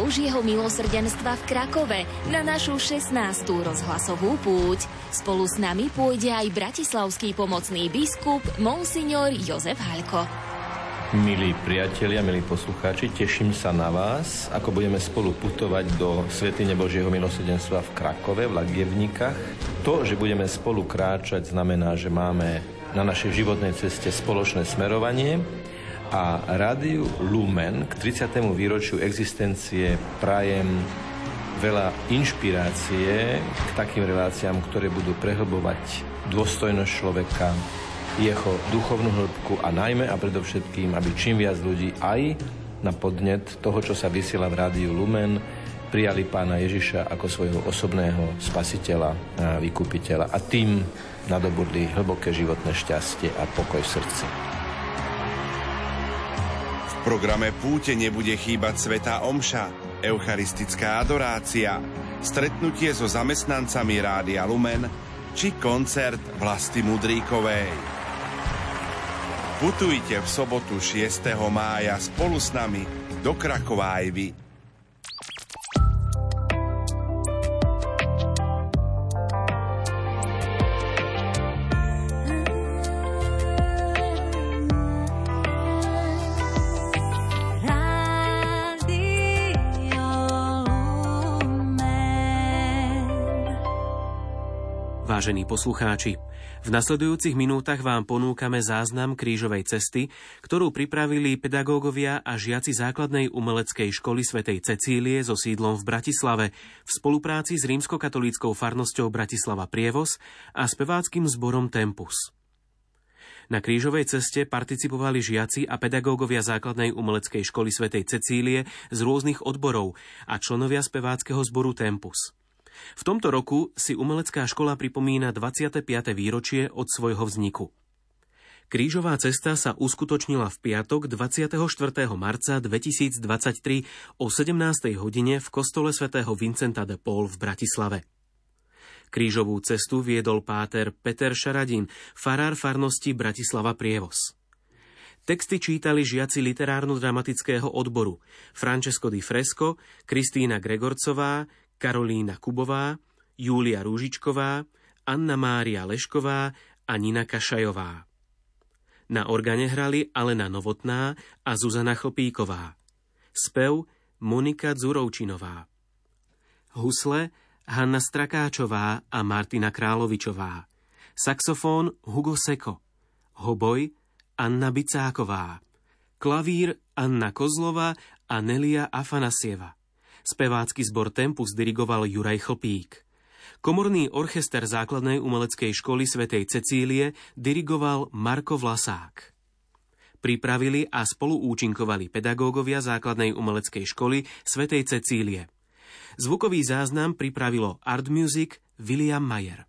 Božieho milosrdenstva v Krakove na našu 16. rozhlasovú púť. Spolu s nami pôjde aj bratislavský pomocný biskup monsignor Jozef Haľko. Milí priatelia, milí poslucháči, teším sa na vás, ako budeme spolu putovať do svätyne Božieho milosrdenstva v Krakove, v Łagiewnikach. To, že budeme spolu kráčať, znamená, že máme na našej životnej ceste spoločné smerovanie. A Rádiu Lumen k 30. výročiu existencie prajem veľa inšpirácie k takým reláciám, ktoré budú prehlbovať dôstojnosť človeka, jeho duchovnú hĺbku a najmä a predovšetkým, aby čím viac ľudí aj na podnet toho, čo sa vysiela v Rádiu Lumen, prijali Pána Ježiša ako svojho osobného spasiteľa a vykupiteľa a tým nadobudli hlboké životné šťastie a pokoj v srdci. V programe Púte nebude chýbať svätá omša, eucharistická adorácia, stretnutie so zamestnancami Rádia Lumen či koncert Vlasty Mudríkovej. Putujte v sobotu 6. mája spolu s nami do Krakova aj vy. Vážení poslucháči, v nasledujúcich minútach vám ponúkame záznam Krížovej cesty, ktorú pripravili pedagógovia a žiaci Základnej umeleckej školy svätej Cecílie so sídlom v Bratislave v spolupráci s rímskokatolíckou farnosťou Bratislava-Prievoz a speváckym zborom Tempus. Na Krížovej ceste participovali žiaci a pedagógovia Základnej umeleckej školy svätej Cecílie z rôznych odborov a členovia speváckeho zboru Tempus. V tomto roku si umelecká škola pripomína 25. výročie od svojho vzniku. Krížová cesta sa uskutočnila v piatok 24. marca 2023 o 17. hodine v kostole svätého Vincenta de Paul v Bratislave. Krížovú cestu viedol páter Peter Šaradin, farár farnosti Bratislava Prievoz. Texty čítali žiaci literárno-dramatického odboru Francesco di Fresco, Kristína Gregorcová, Karolína Kubová, Júlia Ružičková, Anna Mária Lešková a Nina Kašajová. Na organe hrali Alena Novotná a Zuzana Chopíková. Spev Monika Zurovčinová. Husle Hanna Strakáčová a Martina Královičová. Saxofón Hugo Seko. Hoboj Anna Bicáková. Klavír Anna Kozlova a Nelia Afanasieva. Spevácky zbor Tempus dirigoval Juraj Chlpík. Komorný orchester Základnej umeleckej školy svätej Cecílie dirigoval Marko Vlasák. Pripravili a spoluúčinkovali pedagógovia Základnej umeleckej školy svätej Cecílie. Zvukový záznam pripravilo Art Music William Mayer.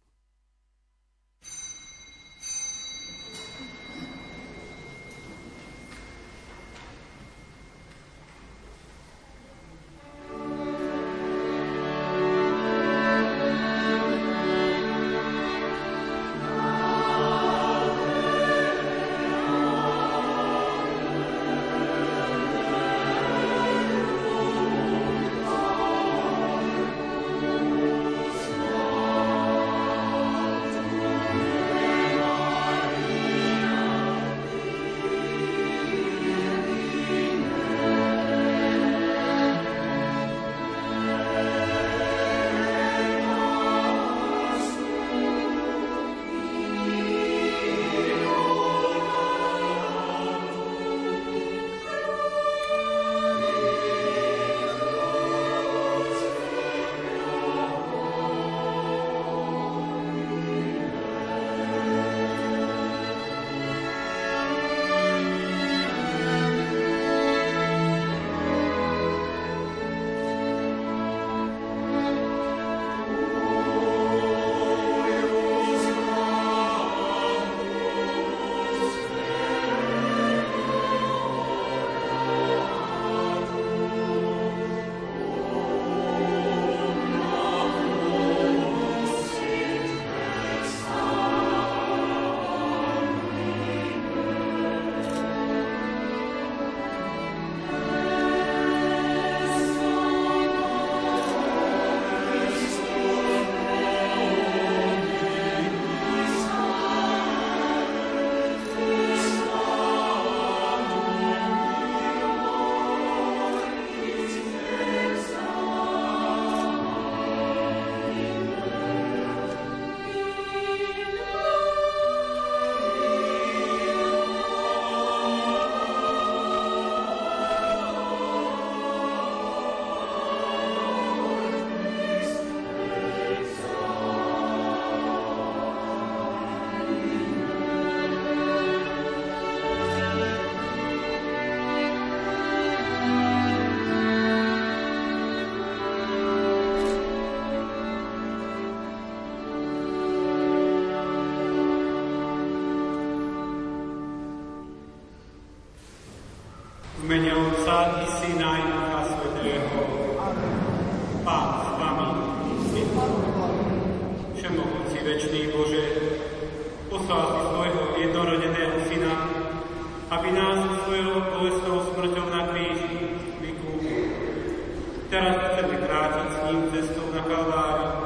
Teraz chceme kráčať s ním cestou na Kalváriu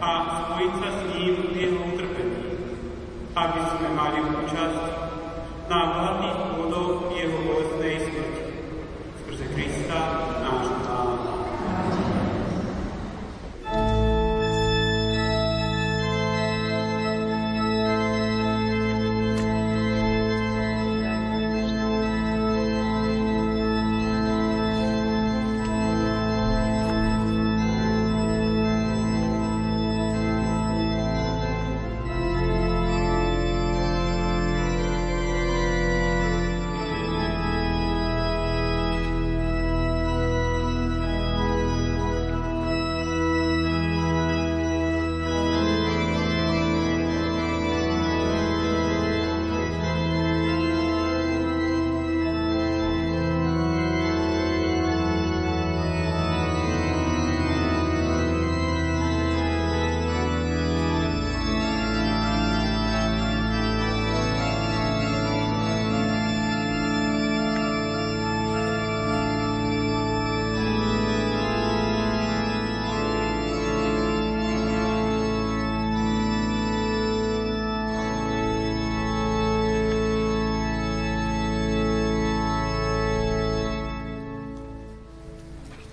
a spojiť sa s ním v jeho utrpení, aby sme mali účasť na hlavných pôdoch jeho bolestnej smrti. Skrze Krista, nášho Pána.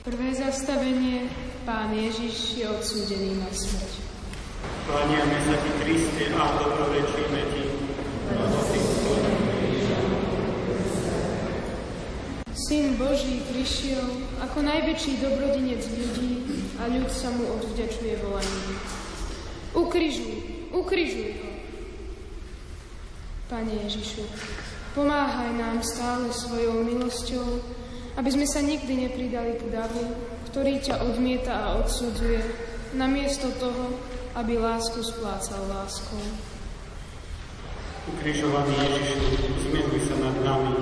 Prvé zastavenie, Pán Ježiš je odsúdený na smrť. Kláňame sa ti, Kriste, a dobrorečíme ti. Syn Boží prišiel ako najväčší dobrodinec ľudí a ľud sa mu odvďačuje volaním. Ukrižuj, ukrižuj ho. Pane Ježišu, pomáhaj nám stále svojou milosťou, aby sme sa nikdy nepridali k davu, ktorý ťa odmieta a odsudzuje, namiesto toho, aby lásku splácal láskou. Ukrižovaný Ježišu, zmiluj sa nad nami.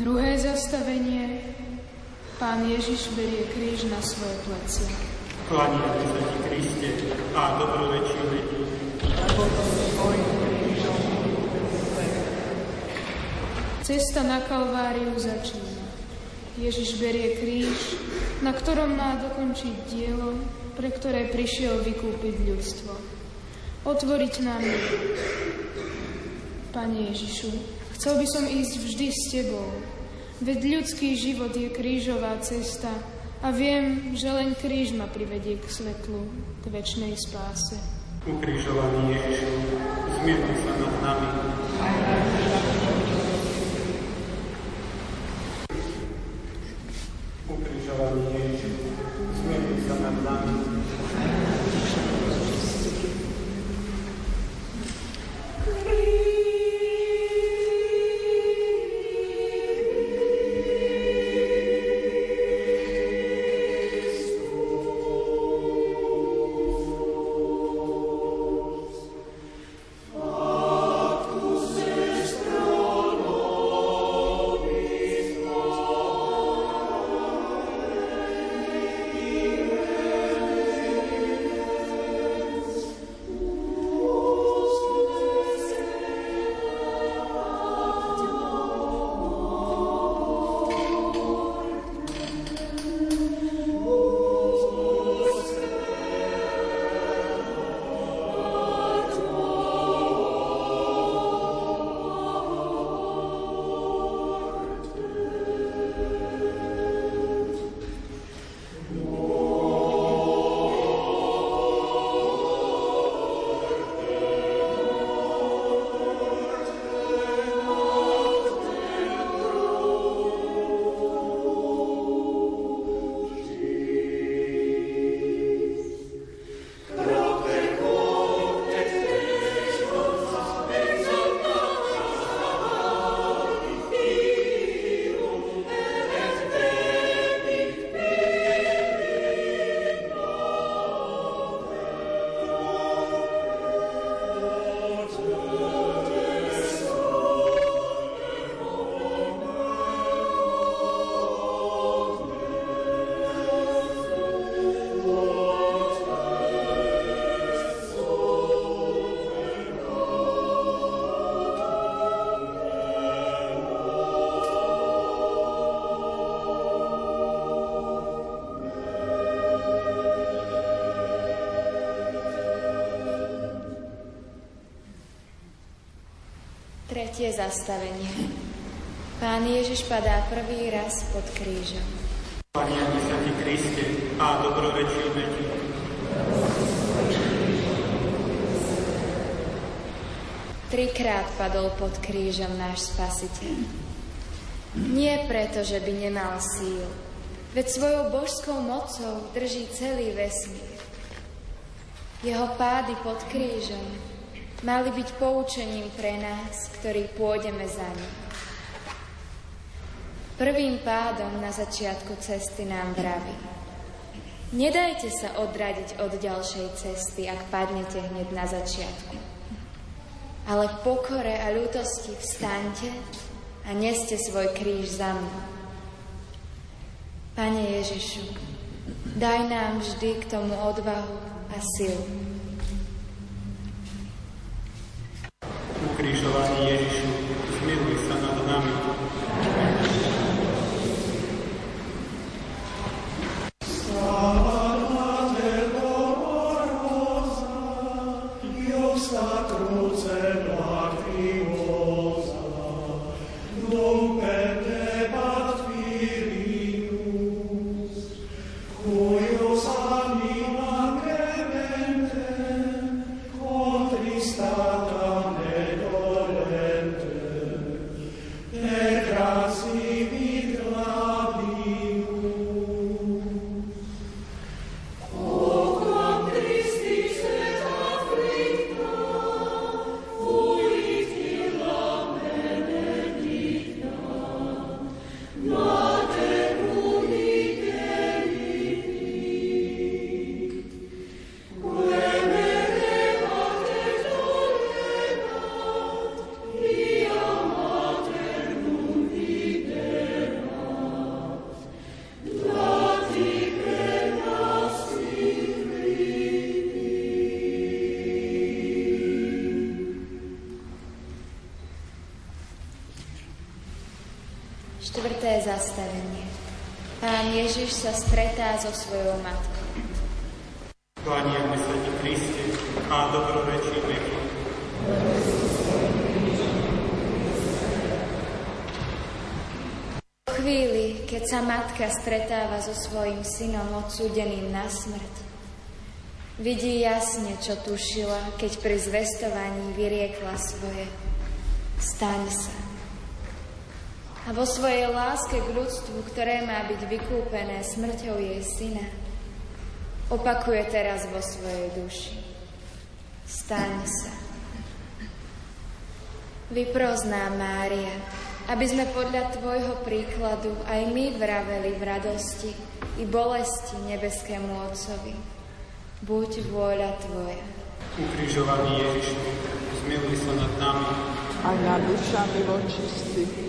Druhé zastavenie. Pán Ježiš berie kríž na svoje plecia. Klaniame sa ti, Kriste, a dobrovečiu vedu. A potom tvojim krížom. Cesta na Kalváriu začína. Ježiš berie kríž, na ktorom má dokončiť dielo, pre ktoré prišiel vykúpiť ľudstvo. Otvoriť nám je. Pane Ježišu, chcel by som ísť vždy s Tebou, veď ľudský život je krížová cesta a viem, že len kríž ma privedie k svetlu, k večnej spáse. Ukrižovaný Ježišu, zmiluj sa nad nami. Ukrižovaný Ježišu, zmiluj sa nad nami. Tretie zastavenie. Pán Ježiš padá prvý raz pod krížom. Klaniame sa ti, Kriste, a dobrovečiujeme ti. Trikrát padol pod krížom náš Spasiteľ. Nie preto, že by nemal síl, veď svojou božskou mocou drží celý vesmír. Jeho pády pod krížom mali byť poučením pre nás, ktorí pôjdeme za ním. Prvým pádom na začiatku cesty nám vraví: nedajte sa odradiť od ďalšej cesty, ak padnete hneď na začiatku. Ale v pokore a ľútosti vstaňte a neste svoj kríž za mnou. Pane Ježišu, daj nám vždy k tomu odvahu a silu. Ukrižovaný Ježišu, zmiluj sa nad nami. Prvé zastavenie. Pán Ježiš sa stretá so svojou matkou. Klaniame sa ti, Kriste, a dobrorečíme ti. Po chvíli, keď sa matka stretáva so svojím synom odsúdeným na smrť, vidí jasne, čo tušila, keď pri zvestovaní vyriekla svoje: staň sa. A vo svojej láske k ľudstvu, ktoré má byť vykúpené smrťou jej syna, opakuje teraz vo svojej duši: staň sa. Vyprozná Mária, aby sme podľa tvojho príkladu aj my vraveli v radosti i bolesti nebeskému Otcovi: buď vôľa tvoja. Ukrižovaný Ježišu, zmiluj sa nad nami a nad dušami vočistých.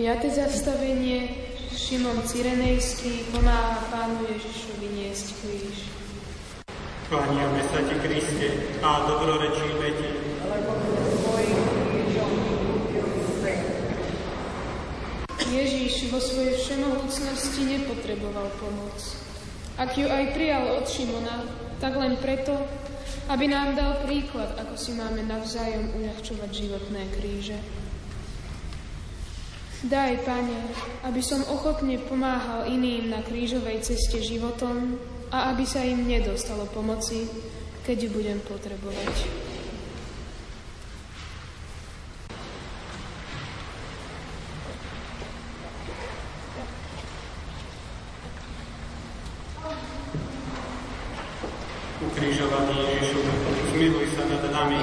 Piate zastavenie. Šimon Cyrenejský pomáha Pánu Ježišu vyniesť kríž. Kláňame sa ti, Kriste, a dobrorečíme ti. Lebo tvojim krížom vykúpil svet. Ježiš vo svojej všemohúcnosti nepotreboval pomoc. Ak ju aj prijal od Šimona, tak len preto, aby nám dal príklad, ako si máme navzájom uľahčovať životné kríže. Daj, Pane, aby som ochotne pomáhal iným na krížovej ceste životom a aby sa im nedostalo pomoci, keď ju budem potrebovať. Ukrižovaný Ježišu, zmiluj sa nad nami.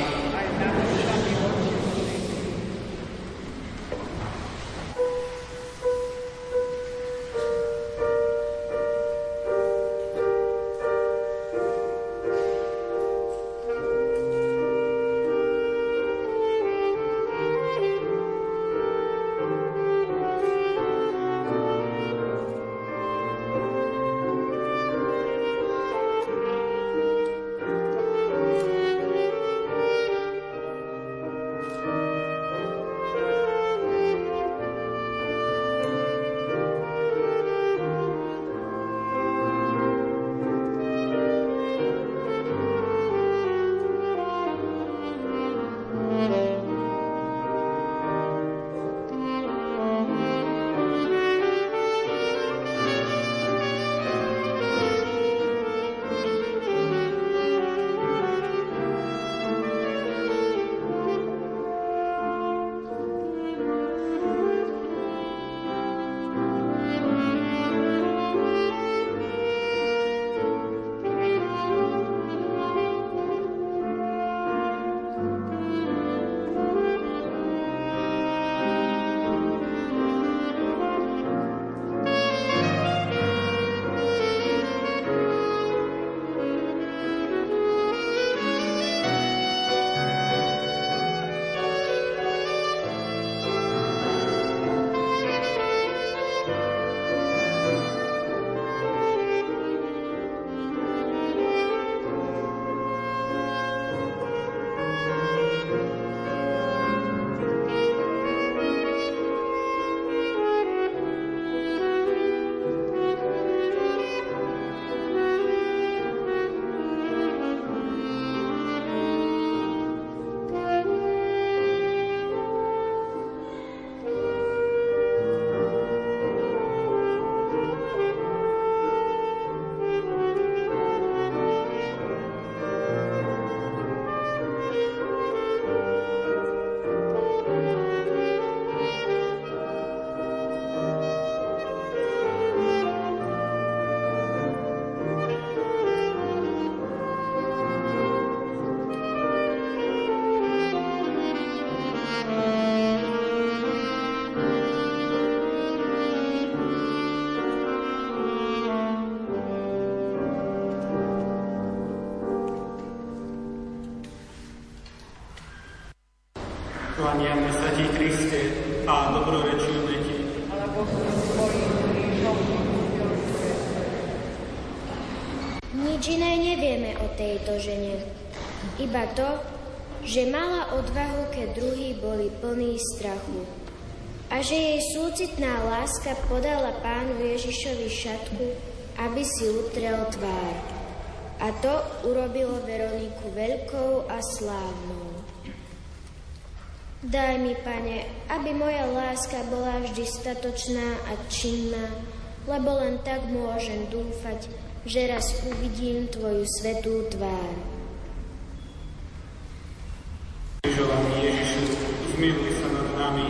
Klaniame sa ti, Kriste, a dobrorečujeme ti. Nič iné nevieme o tejto žene, iba to, že mala odvahu, keď druhí boli plní strachu. A že jej súcitná láska podala Pánu Ježišovi šatku, aby si utrel tvár. A to urobilo Veroniku veľkou a slávnou. Daj mi, Pane, aby moja láska bola vždy statočná a činná, lebo len tak môžem dúfať, že raz uvidím Tvoju svätú tvár. Želaný Ježišu, zmiluj sa nad nami.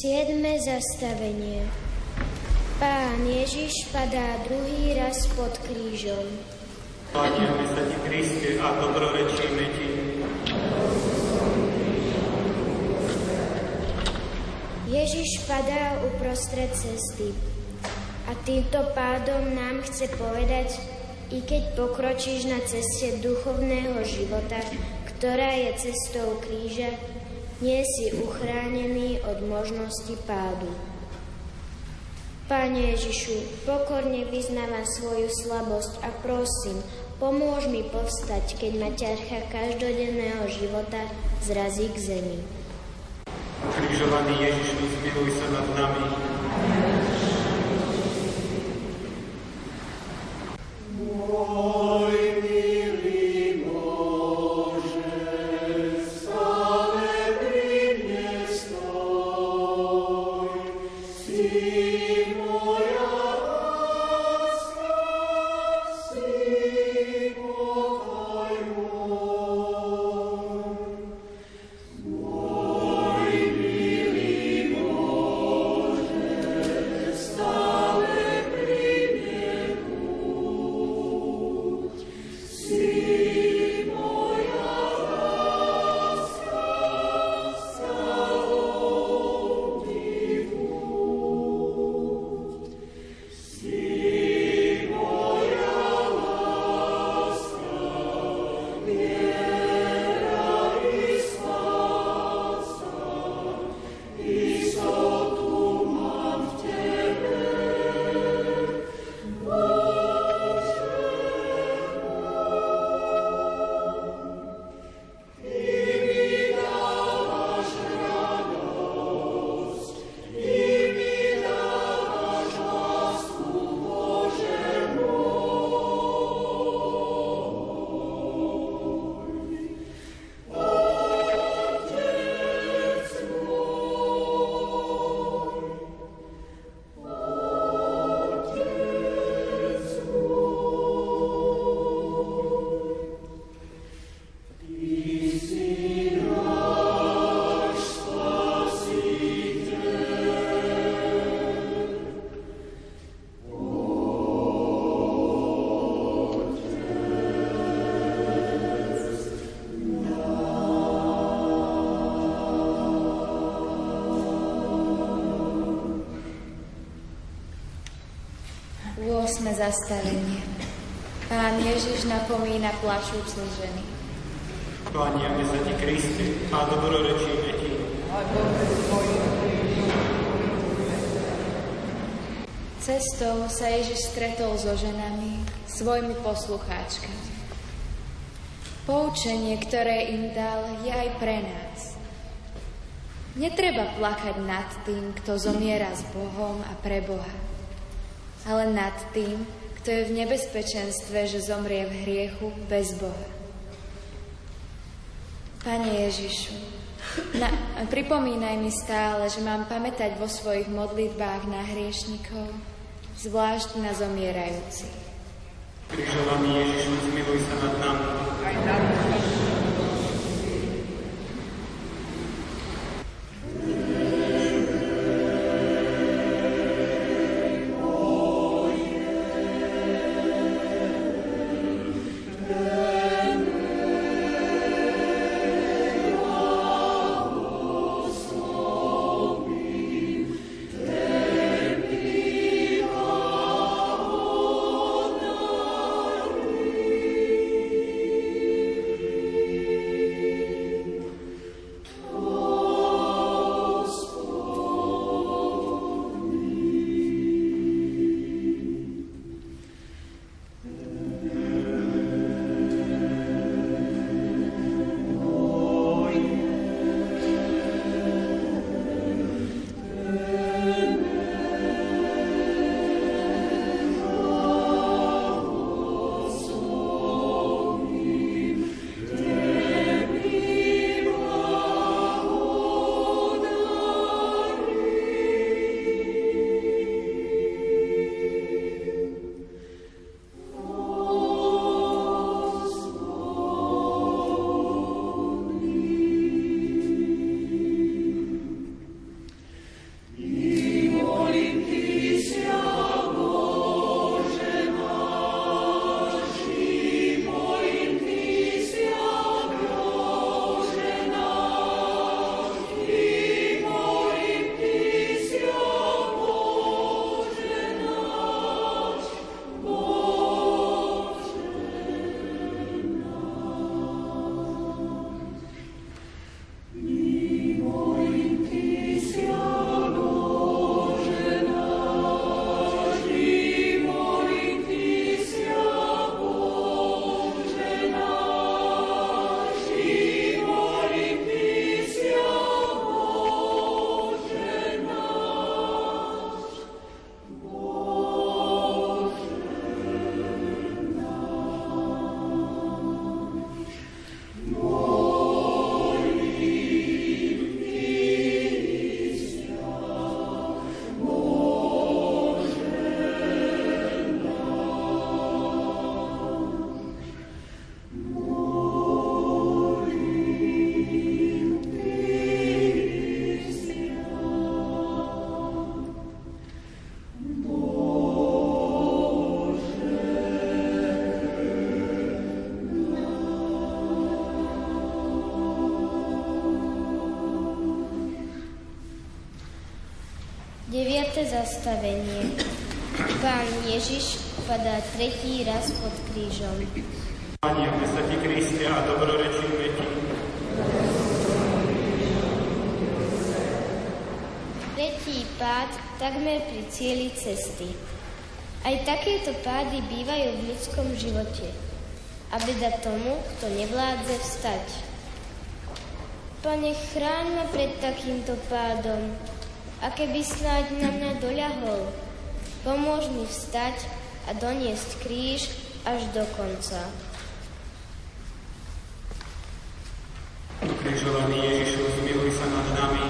Siedme zastavenie. Pán Ježiš padá druhý raz pod krížom. Klaniame sa ti, Kriste, a dobrorečíme ti. Ježiš padá uprostred cesty a týmto pádom nám chce povedať, i keď pokročíš na ceste duchovného života, ktorá je cestou kríža, nie si uchránený od možnosti pádu. Pane Ježišu, pokorne vyznávam svoju slabosť a prosím, pomôž mi povstať, keď ma ťarcha každodenného života zrazí k zemi. Ukrižovaný Ježišu, zmiluj sa nad nami. Moja láska si môj. zastavenie. Pán Ježiš napomína plačúcu ženy. Páni a bezete Kriste, a dobrorečí deti. Cestou sa Ježiš stretol so ženami, svojimi poslucháčkami. Poučenie, ktoré im dal, je aj pre nás. Netreba plakať nad tým, kto zomiera s Bohom a pre Boha, ale nad tým, kto je v nebezpečenstve, že zomrie v hriechu bez Boha. Pane Ježišu, pripomínaj mi stále, že mám pamätať vo svojich modlitbách na hriešnikov, zvlášť na zomierajúcich. Krížovaný Ježišu, zmiluj sa nad nami. Aj nad nami. Zastavenie. Pán Ježiš padá tretí raz pod krížom. Pane, vysvetli Kriste a dobrorečíme Ti. Tretí pád takmer pri cieli cesty. Aj takéto pády bývajú v ľudskom živote. A beda tomu, kto nevládze vstať. Pane, chráň ma pred takýmto pádom. A keby snáď na mňa doľahol, pomôž mi vstať a doniesť kríž až do konca. Ukrižovaný Ježišu, zmiluj sa nad nami.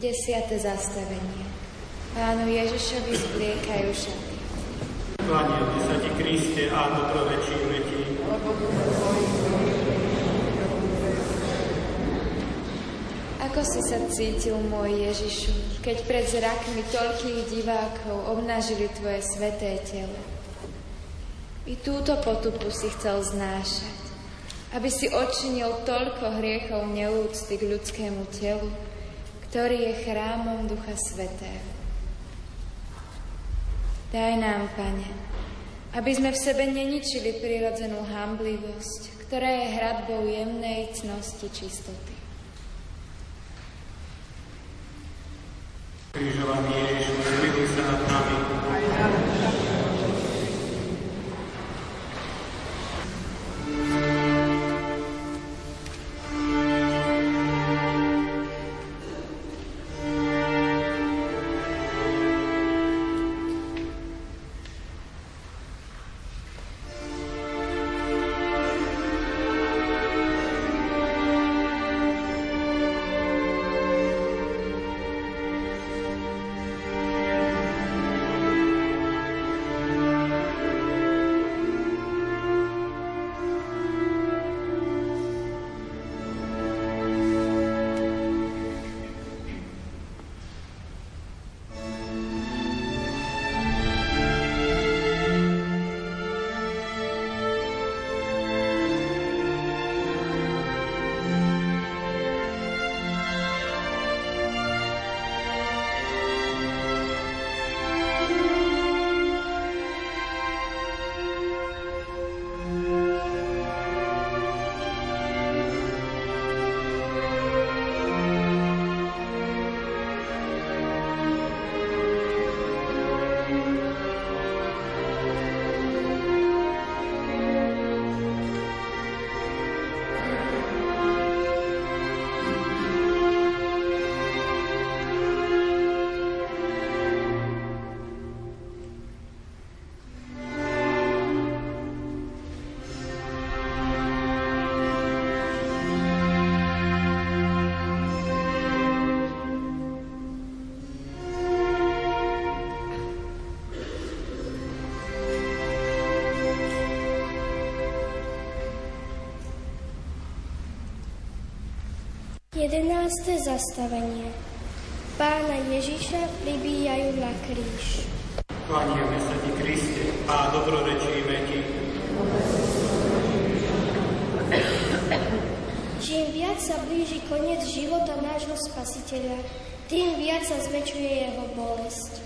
10. zastavenie. Pánu Ježišovi zbliekajú šaty. Kláňam sa ti, Kriste, a dobrovečíme ti. Ako si sa cítil, môj Ježišu, keď pred zrakmi toľkých divákov obnažili tvoje sveté telo? I túto potupu si chcel znášať, aby si odčinil toľko hriechov neúcty k ľudskému telu, ktorý je chrámom Ducha Svätého. Daj nám, Pane, aby sme v sebe neničili prirodzenú hamblivosť, ktorá je hradbou jemnej cnosti čistoty. Krížovaný Ježišu, zmiluj sa nad nami. Jedenáste zastavenie. Pána Ježiša pribíjajú na kríž. Kláňame sa ti, Kriste, a dobrorečíme ti. Čím viac sa blíži koniec života nášho Spasiteľa, tým viac sa zväčšuje jeho bolesť.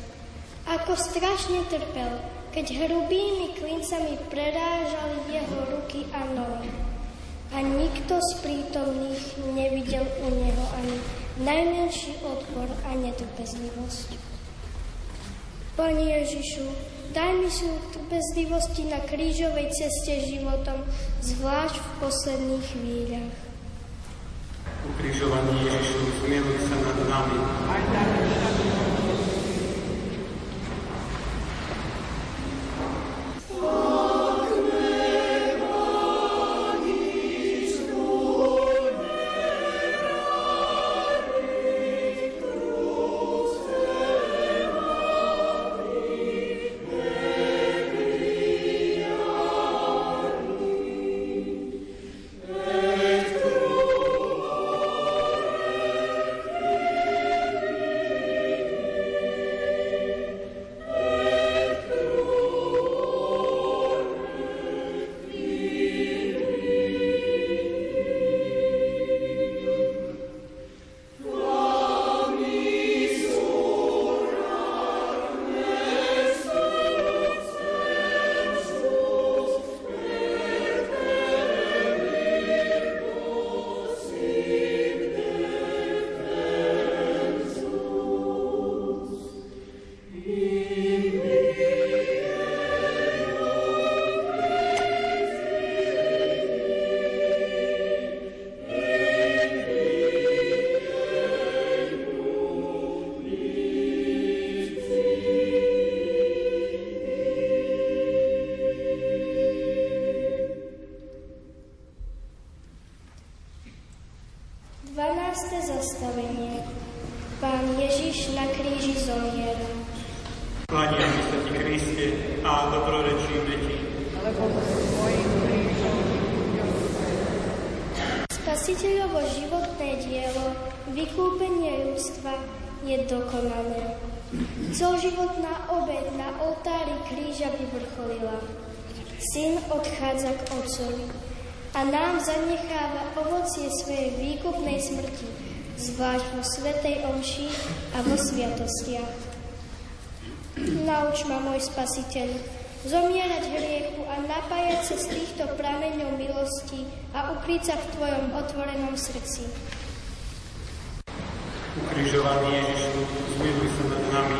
Ako strašne trpel, keď hrubými klincami prerážali jeho ruky a nohy. A nikto z prítomných nevidel u neho ani najmenší odpor a netrpezlivosť. Pane Ježišu, daj mi silu trpezlivosti na krížovej ceste životom, zvlášť v posledných chvíľach. Ukrižovaný Ježišu, zmiluj sa nad nami. Ježiš na kríži zomrel. Klaniame sa ti, Kriste, a dobrorečíme ti. Lebo tvojim krížom Spasiteľovo životné dielo, vykúpenie ľudstva je dokonané. Celoživotná obeť na oltári kríža vyvrcholila. Syn odchádza k Otcovi a nám zanecháva ovocie svojej výkupnej smrti, zvlášť vo svätej omši a vo sviatostiach. Nauč ma, môj Spasiteľ, zomierať hriechu a napájať sa z týchto prameňov milosti a ukryť sa v tvojom otvorenom srdci. Ukrižovaný Ježišu, zmiluj sa nad nami.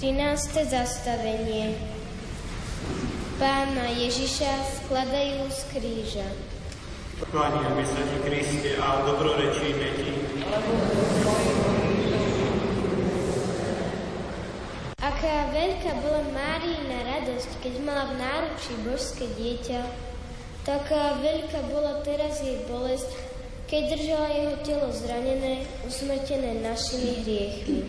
Trináste zastavenie. Pána Ježiša skladajú z kríža. Klaniame sa ti, Kriste, a dobrorečíme ti. Aká veľká bola Máriina radosť, keď mala v náručí božské dieťa, taká veľká bola teraz jej bolesť, keď držala jeho telo zranené, usmrtené našimi hriechmi.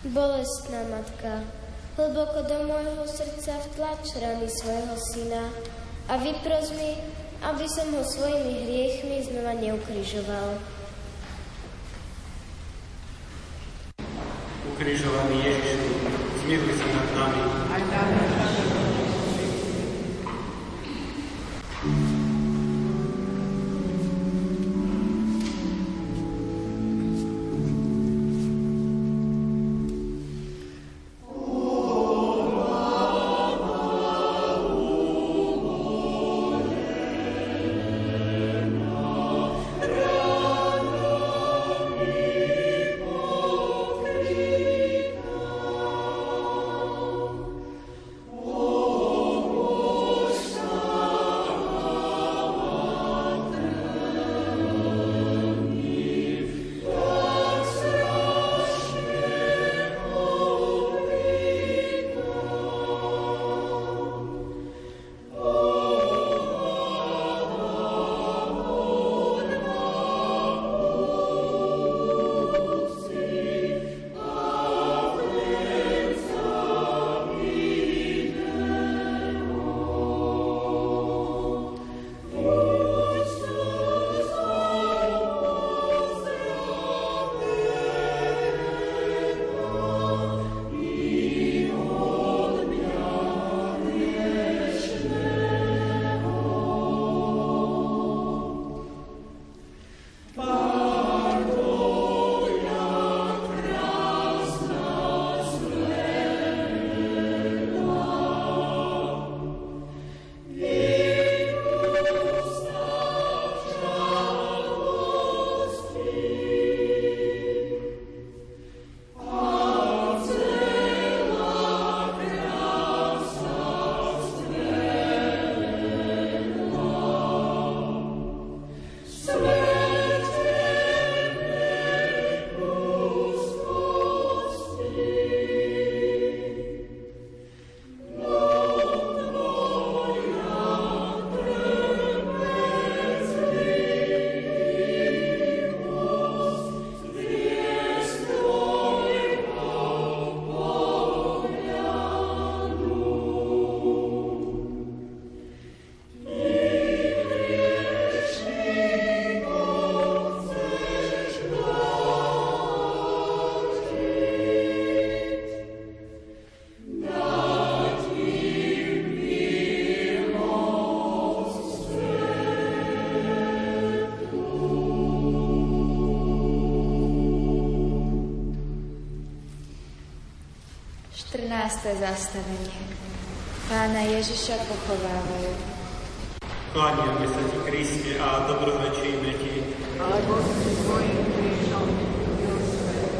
Bolestná matka, hlboko do môjho srdca vtlač rany svojho syna a vypros mi, aby som ho svojimi hriechmi znova neukrižoval. Ukrižovaný Ježišu, zmiluj sa nad nami. 15. zastavenie. Pána Ježiša pochovávajú. Kláňame sa ti, Kriste, a dobrohrečíme ti. Alebo si svojim krížom milý svet.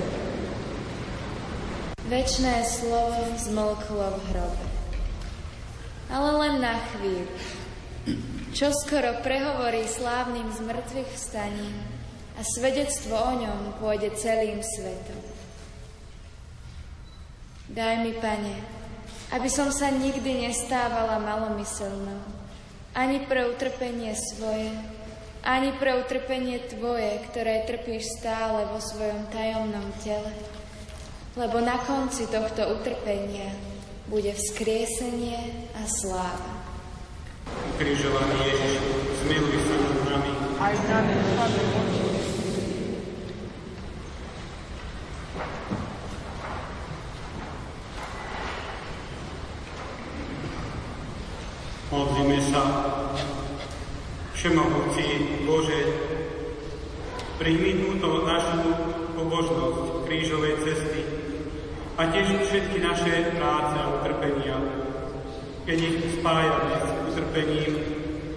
Večné slovo zmlklo v hrobe. Ale len na chvíľu. Čoskoro prehovorí slávnym zmrtvých vstaním a svedectvo o ňom pôjde celým svetom. Daj mi, Pane, aby som sa nikdy nestávala malomyselnou, ani pre utrpenie svoje, ani pre utrpenie Tvoje, ktoré trpíš stále vo svojom tajomnom tele, lebo na konci tohto utrpenia bude vzkriesenie a sláva. Ukrižovaný Ježišu, zmiluj sa nad nami. Aj nami, Pane Bože. Modlíme sa. Všemohúci Bože, prijmi túto našu pobožnosť krížovej cesty a tiež všetky naše práce a utrpenia, keď ich spájame s utrpením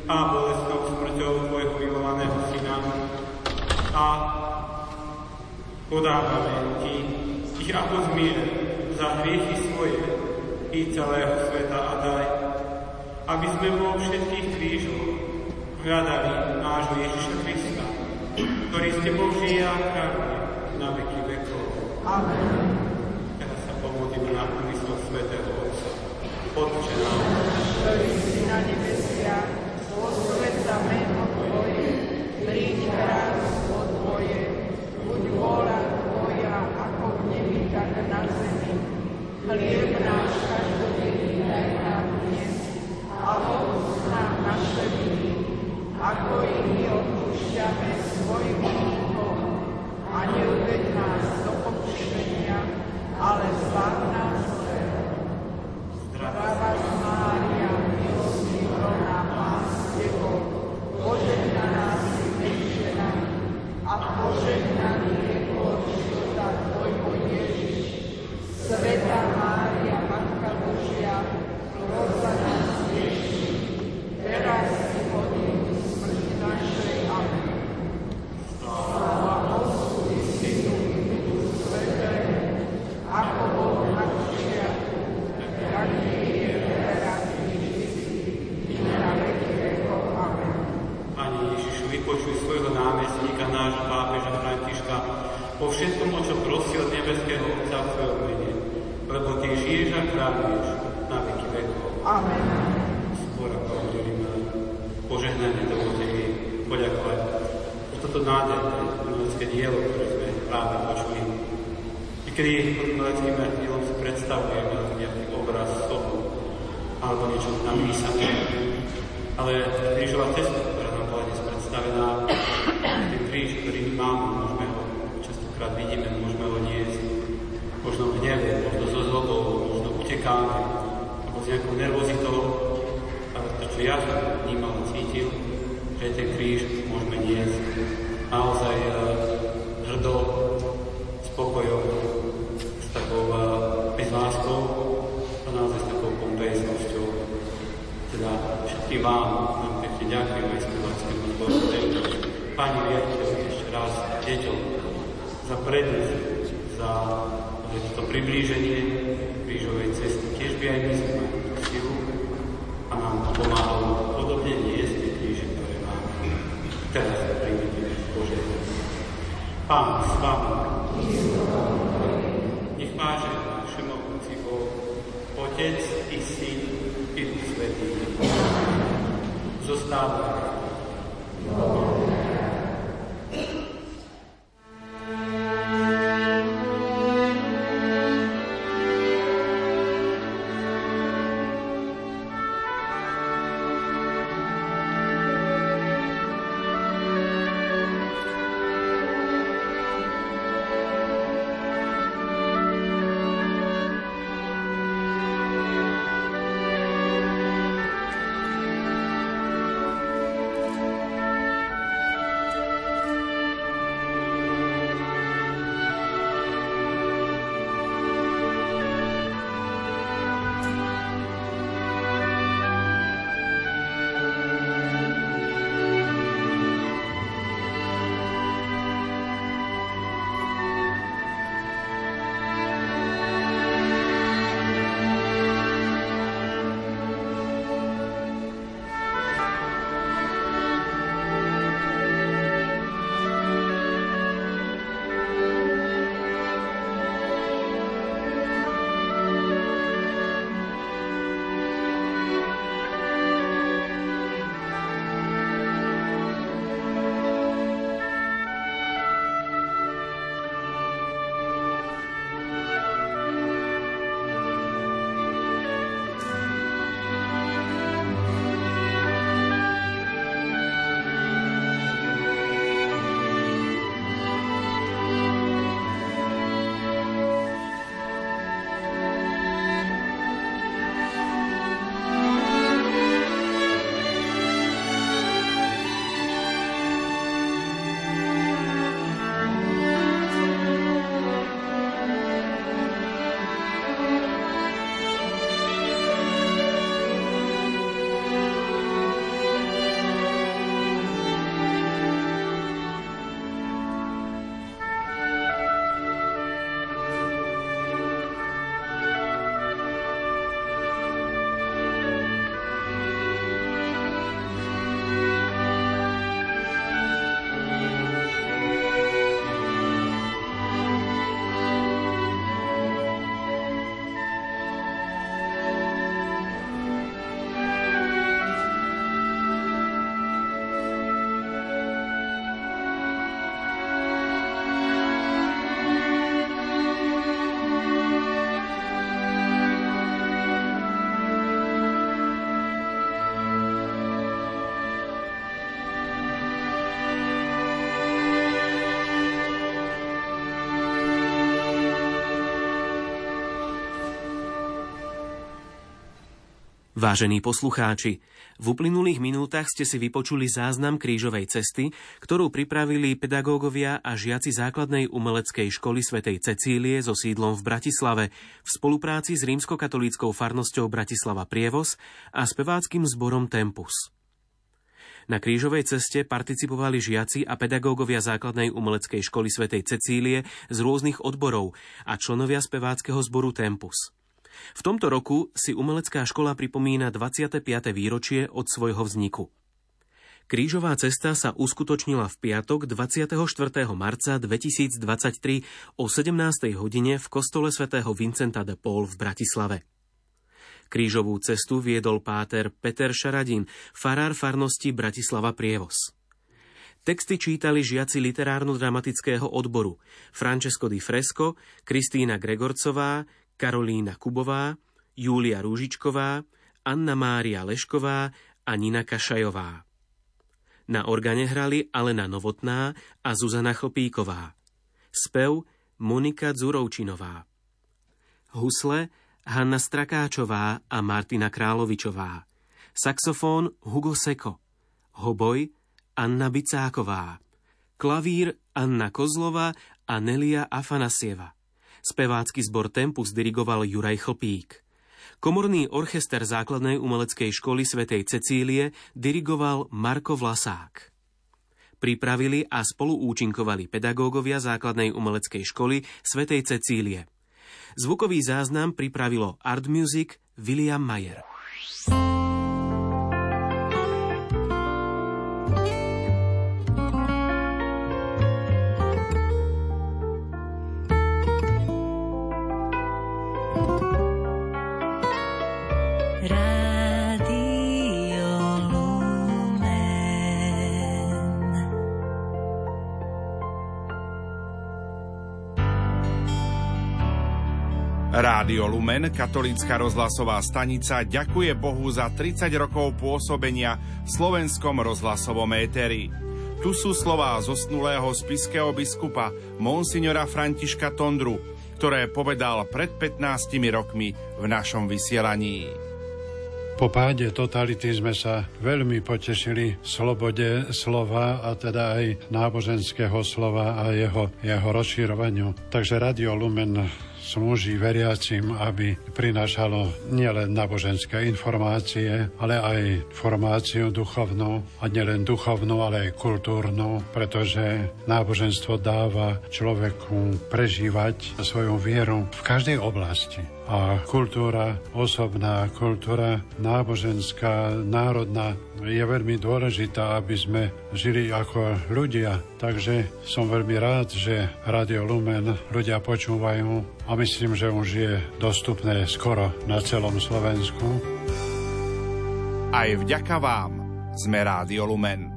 a bolestnou smrťou Tvojho milovaného Syna a podávame Ti ich ako zmier za hriechy svoje i celého sveta a daj, aby sme vo všetkých krížoch hľadali nášho Ježiša Krista, ktorý s Tebou žije a kráľuje na veky vekov. Amen. Teraz sa pomodlíme na úmysel svätého Otca. Otče náš, ktorý si na nebesiach, posväť sa meno Tvoje, príď kráľovstvo Tvoje, buď vôľa Tvoja, ako v nebi, tak na zemi. Chlieb náš každodenný daj nám dnes a odpusť nám naše viny, ako i my odpúšťame svojim dlžníkom, a neuveď nás do pokušenia, ale zbav nás zlého. Zdravá Mária, milosrdná Pán s Tebou, požehnaná nás si medzi ženami a požehnaný je plod života Tvojho Ježiš. Svätá Mária, Matka Božia, pros za nás hriešných, teraz i v hodinu smrti našej. Amen. Sláva Otcu i Synu i Duchu Svätému, ako bolo na počiatku, tak je teraz i vždycky, i na veky vekov. Amen. Pane Ježišu, vypočuj svojho námestníka, nášho pápeža Františka, po všetkom, o čo prosí od nebeského Otca v svojom mene, lebo Ty žiješ a kráľuješ na veky vekov. Amen. Skôr ako udelíme požehnanie, dovolte mi poďakovať o toto nádherné umelecké dielo, ktoré sme práve počuli. Niekedy umeleckým dielom si predstavujeme nejaký obraz, sochu alebo niečo namísané, ale krížová cesta, ktorá nám bola dnes predstavená, ten kríž, ktorý my máme, môžeme ho častokrát vidíme, môžeme ho niesť, možno v hnieve, možno so zlobou, možno utekáme, s nejakou nervozitou, ale to, čo ja som vnímal a cítil, že ten kríž môžeme niesť naozaj hrdo, s pokojom, s takou bezláskou a naozaj s takou pompejskosťou. Teda všetkým vám nám pekne ďakujem aj speváckému zboru. Pani riaditeľ, ešte raz deťom za prednes, za to priblíženie krížovej cesty. Tiež by aj my sme mali tú silu a nám pomáhalo podobne niesť tie kríže, ktoré máme. Teraz príjmite Božie. Pán s Vami. Nech máže všemohúci Boh, Otec i Syn i Duch Svätý. Zostávame. Vážení poslucháči, v uplynulých minútach ste si vypočuli záznam Krížovej cesty, ktorú pripravili pedagógovia a žiaci Základnej umeleckej školy svätej Cecílie so sídlom v Bratislave v spolupráci s rímskokatolíckou farnosťou Bratislava-Prievoz a speváckym zborom Tempus. Na Krížovej ceste participovali žiaci a pedagógovia Základnej umeleckej školy svätej Cecílie z rôznych odborov a členovia speváckeho zboru Tempus. V tomto roku si umelecká škola pripomína 25. výročie od svojho vzniku. Krížová cesta sa uskutočnila v piatok 24. marca 2023 o 17. hodine v kostole svätého Vincenta de Paul v Bratislave. Krížovú cestu viedol páter Peter Šaradin, farár farnosti Bratislava-Prievoz. Texty čítali žiaci literárno-dramatického odboru Francesco di Fresco, Kristína Gregorcová, Karolína Kubová, Júlia Ružičková, Anna Mária Lešková a Nina Kašajová. Na organe hrali Alena Novotná a Zuzana Chopíková. Spev Monika Zurovčinová. Husle Hanna Strakáčová a Martina Královičová. Saxofón Hugo Seko. Hoboj Anna Bicáková. Klavír Anna Kozlova a Nelia Afanasieva. Spevácky zbor Tempus dirigoval Juraj Chlpík. Komorný orchester Základnej umeleckej školy svätej Cecílie dirigoval Marko Vlasák. Pripravili a spoluúčinkovali pedagógovia Základnej umeleckej školy svätej Cecílie. Zvukový záznam pripravilo Art Music William Mayer. Rádio Lumen, katolícka rozhlasová stanica, ďakuje Bohu za 30 rokov pôsobenia v slovenskom rozhlasovom éteri. Tu sú slová zosnulého spišského biskupa monsignora Františka Tondru, ktoré povedal pred 15 rokmi v našom vysielaní. Po páde totality sme sa veľmi potešili slobode slova a teda aj náboženského slova a jeho rozširovaniu. Takže Rádio Lumen slúži veriacim, aby prinášalo nielen náboženské informácie, ale aj formáciu duchovnú, a nielen duchovnú, ale aj kultúrnu, pretože náboženstvo dáva človeku prežívať svoju vieru v každej oblasti. A kultúra osobná, kultúra náboženská, národná je veľmi dôležitá, aby sme žili ako ľudia. Takže som veľmi rád, že Rádio Lumen ľudia počúvajú a myslím, že už je dostupné skoro na celom Slovensku. Aj vďaka vám sme Rádio Lumen.